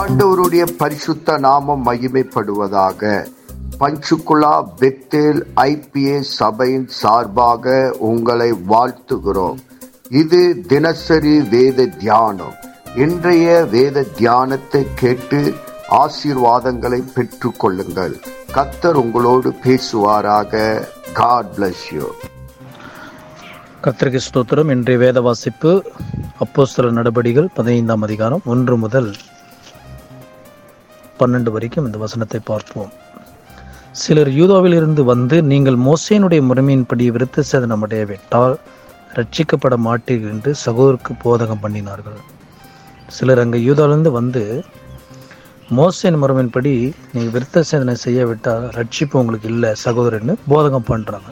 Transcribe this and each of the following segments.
ஆண்டவருடைய பரிசுத்த நாமம் மகிமைப்படுவதாக. பஞ்சுகுலா பெத்தேல் ஐபிஏ சபையின் சார்பாக உங்களை வாழ்த்துகிறோம். இது தினசரி வேத தியானம். இன்றைய வேத தியானத்தை கேட்டு ஆசீர்வாதங்களை பெற்றுக் கொள்ளுங்கள். கர்த்தர் உங்களோடு பேசுவாராக. God bless you. கர்த்தருக்கு ஸ்தோத்திரம். இன்றைய வேத வாசிப்பு அப்போஸ்தலர் நடபடிகள் 15 அதிகாரம் 1 முதல் 12 வரைக்கும் இந்த வசனத்தை பார்ப்போம். சிலர் யூதாவில் இருந்து வந்து, நீங்கள் மோசேனுடைய முறைமையின்படி விருத்த சேதனம் அடையவிட்டால் ரட்சிக்கப்பட மாட்டீர்கள் என்று சகோருக்கு போதகம் பண்ணினார்கள். சிலர் அங்கே யூதாவிலிருந்து வந்து, மோசேன் முறைமையின்படி நீங்கள் விருத்த சேதனை செய்யவிட்டால் ரட்சிப்பு உங்களுக்கு இல்லை சகோதரன்னு போதகம் பண்ணுறாங்க.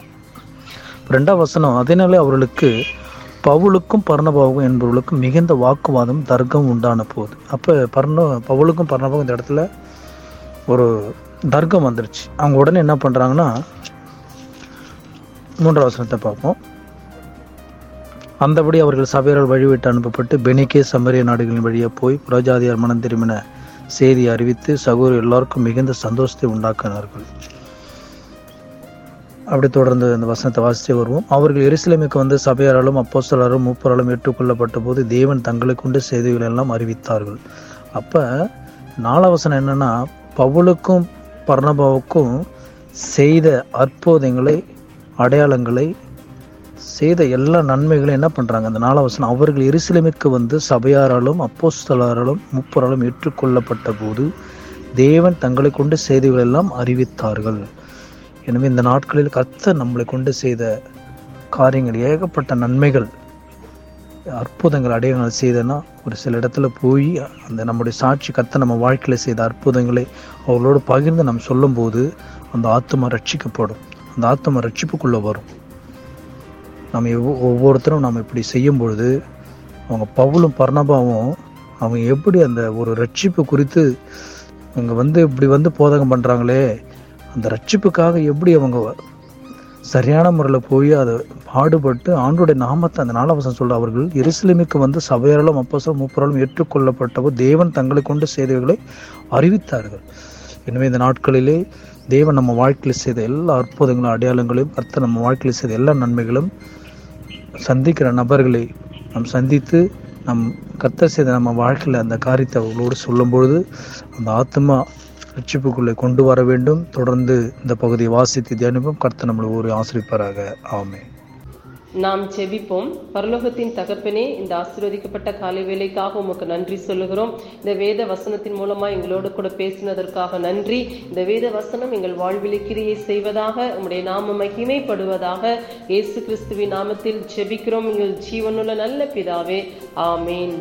ரெண்டாம் வசனம், அதனாலே அவர்களுக்கு பவுலுக்கும் பர்னபாவுக்கும் என்பவர்களுக்கும் மிகுந்த வாக்குவாதம் தர்க்கம் உண்டான போது. அப்போ பவுலுக்கும் பர்னபாவுக்கும் இந்த இடத்துல ஒரு தர்க்கம் வந்துருச்சு. அவங்க உடனே என்ன பண்ணுறாங்கன்னா, 3 வசனத்தை பார்ப்போம். அந்தபடி அவர்கள் சபையால் வழிவிட்டு அனுப்பப்பட்டு பெனிக்கே சமரிய நாடுகளின் வழியாக போய் புறஜாதியார் மனம் திரும்பின செய்தி அறிவித்து சகோதரர் எல்லாருக்கும் மிகுந்த சந்தோஷத்தை உண்டாக்கினார்கள். அப்படி தொடர்ந்து அந்த வசனத்தை வாசித்தே வருவோம். அவர்கள் எருசலேமுக்கு வந்து சபையாராலும் அப்போஸ்தலரும் மூப்பராலும் ஏற்றுக்கொள்ளப்பட்ட போது தேவன் தங்களுக்குண்டு செய்திகள் எல்லாம் அறிவித்தார்கள். அப்போ 4 என்னென்னா, பவுலுக்கும் பர்னபாவுக்கும் செய்த அற்புதங்களை, அடையாளங்களை, செய்த எல்லா நன்மைகளையும் என்ன பண்ணுறாங்க, அந்த 4 அவர்கள் எருசலேமுக்கு வந்து சபையாராலும் அப்போஸ்தலராலும் மூப்பராலும் ஏற்றுக்கொள்ளப்பட்ட போது தேவன் தங்களை கொண்டு செய்திகள் எல்லாம் அறிவித்தார்கள். எனவே இந்த நாட்களில் கர்த்தர் நம்மளை கொண்டு செய்த காரியங்கள், ஏகப்பட்ட நன்மைகள், அற்புதங்கள், அடையாளங்கள் செய்தனா ஒரு சில இடத்துல போய் அந்த நம்முடைய சாட்சி, கர்த்தர் நம்ம வாழ்க்கையில் செய்த அற்புதங்களை அவர்களோடு பகிர்ந்து நம்ம சொல்லும்போது அந்த ஆத்மா ரட்சிக்கப்படும், அந்த ஆத்மா ரட்சிப்புக்குள்ளே வரும். நம்ம ஒவ்வொருத்தரும் நாம் இப்படி செய்யும்பொழுது, அவங்க பவுலும் பர்னபாவும் அவங்க எப்படி அந்த ஒரு ரட்சிப்பு குறித்து அவங்க வந்து இப்படி வந்து போதகம் பண்ணுறாங்களே, அந்த ரட்சிப்புக்காக எப்படி அவங்க சரியான முறையில் போய் அதை பாடுபட்டு ஆண்டோடைய நாமத்தை அந்த 4 சொல்ல, அவர்கள் எருசலேமுக்கு வந்து சபையாலும் அப்போஸ்தலரும் மூப்பராலும் ஏற்றுக்கொள்ளப்பட்டவோ தேவன் தங்களை கொண்டு செய்தவர்களை அறிவித்தார்கள். எனவே இந்த நாட்களிலே தேவன் நம்ம வாழ்க்கையில் செய்த எல்லா அற்புதங்களும், அடையாளங்களையும், கர்த்தர் நம்ம வாழ்க்கையில் செய்த எல்லா நன்மைகளும் சந்திக்கிற நபர்களை நாம் சந்தித்து நம் கர்த்தர் செய்த நம்ம வாழ்க்கையில் அந்த காரியத்தை அவர்களோடு சொல்லும்பொழுது அந்த ஆத்மா ரட்சிப்புக்குள்ளே கொண்டு வர வேண்டும். தொடர்ந்து இந்த பகுதியை வாசித்து தியானிப்போம். கர்த்தர் நம்மளை ஒரு ஆசீர்வதிப்பாராக. ஆமென். நாம் ஜெபிப்போம். பரலோகத்தின் தகப்பனே, இந்த ஆசீர்வதிக்கப்பட்ட காலை வேளைக்காக உமக்கு நன்றி சொல்லுகிறோம். இந்த வேத வசனத்தின் மூலமாக எங்களோடு கூட பேசினதற்காக நன்றி. இந்த வேத வசனம் எங்கள் வாழ்விலே கிரியை செய்வதாக, உம்முடைய நாம மகிமைப்படுவதாக. இயேசு கிறிஸ்துவின் நாமத்தில் ஜெபிக்கிறோம் எங்கள் ஜீவனுள்ள நல்ல பிதாவே. ஆமீன்.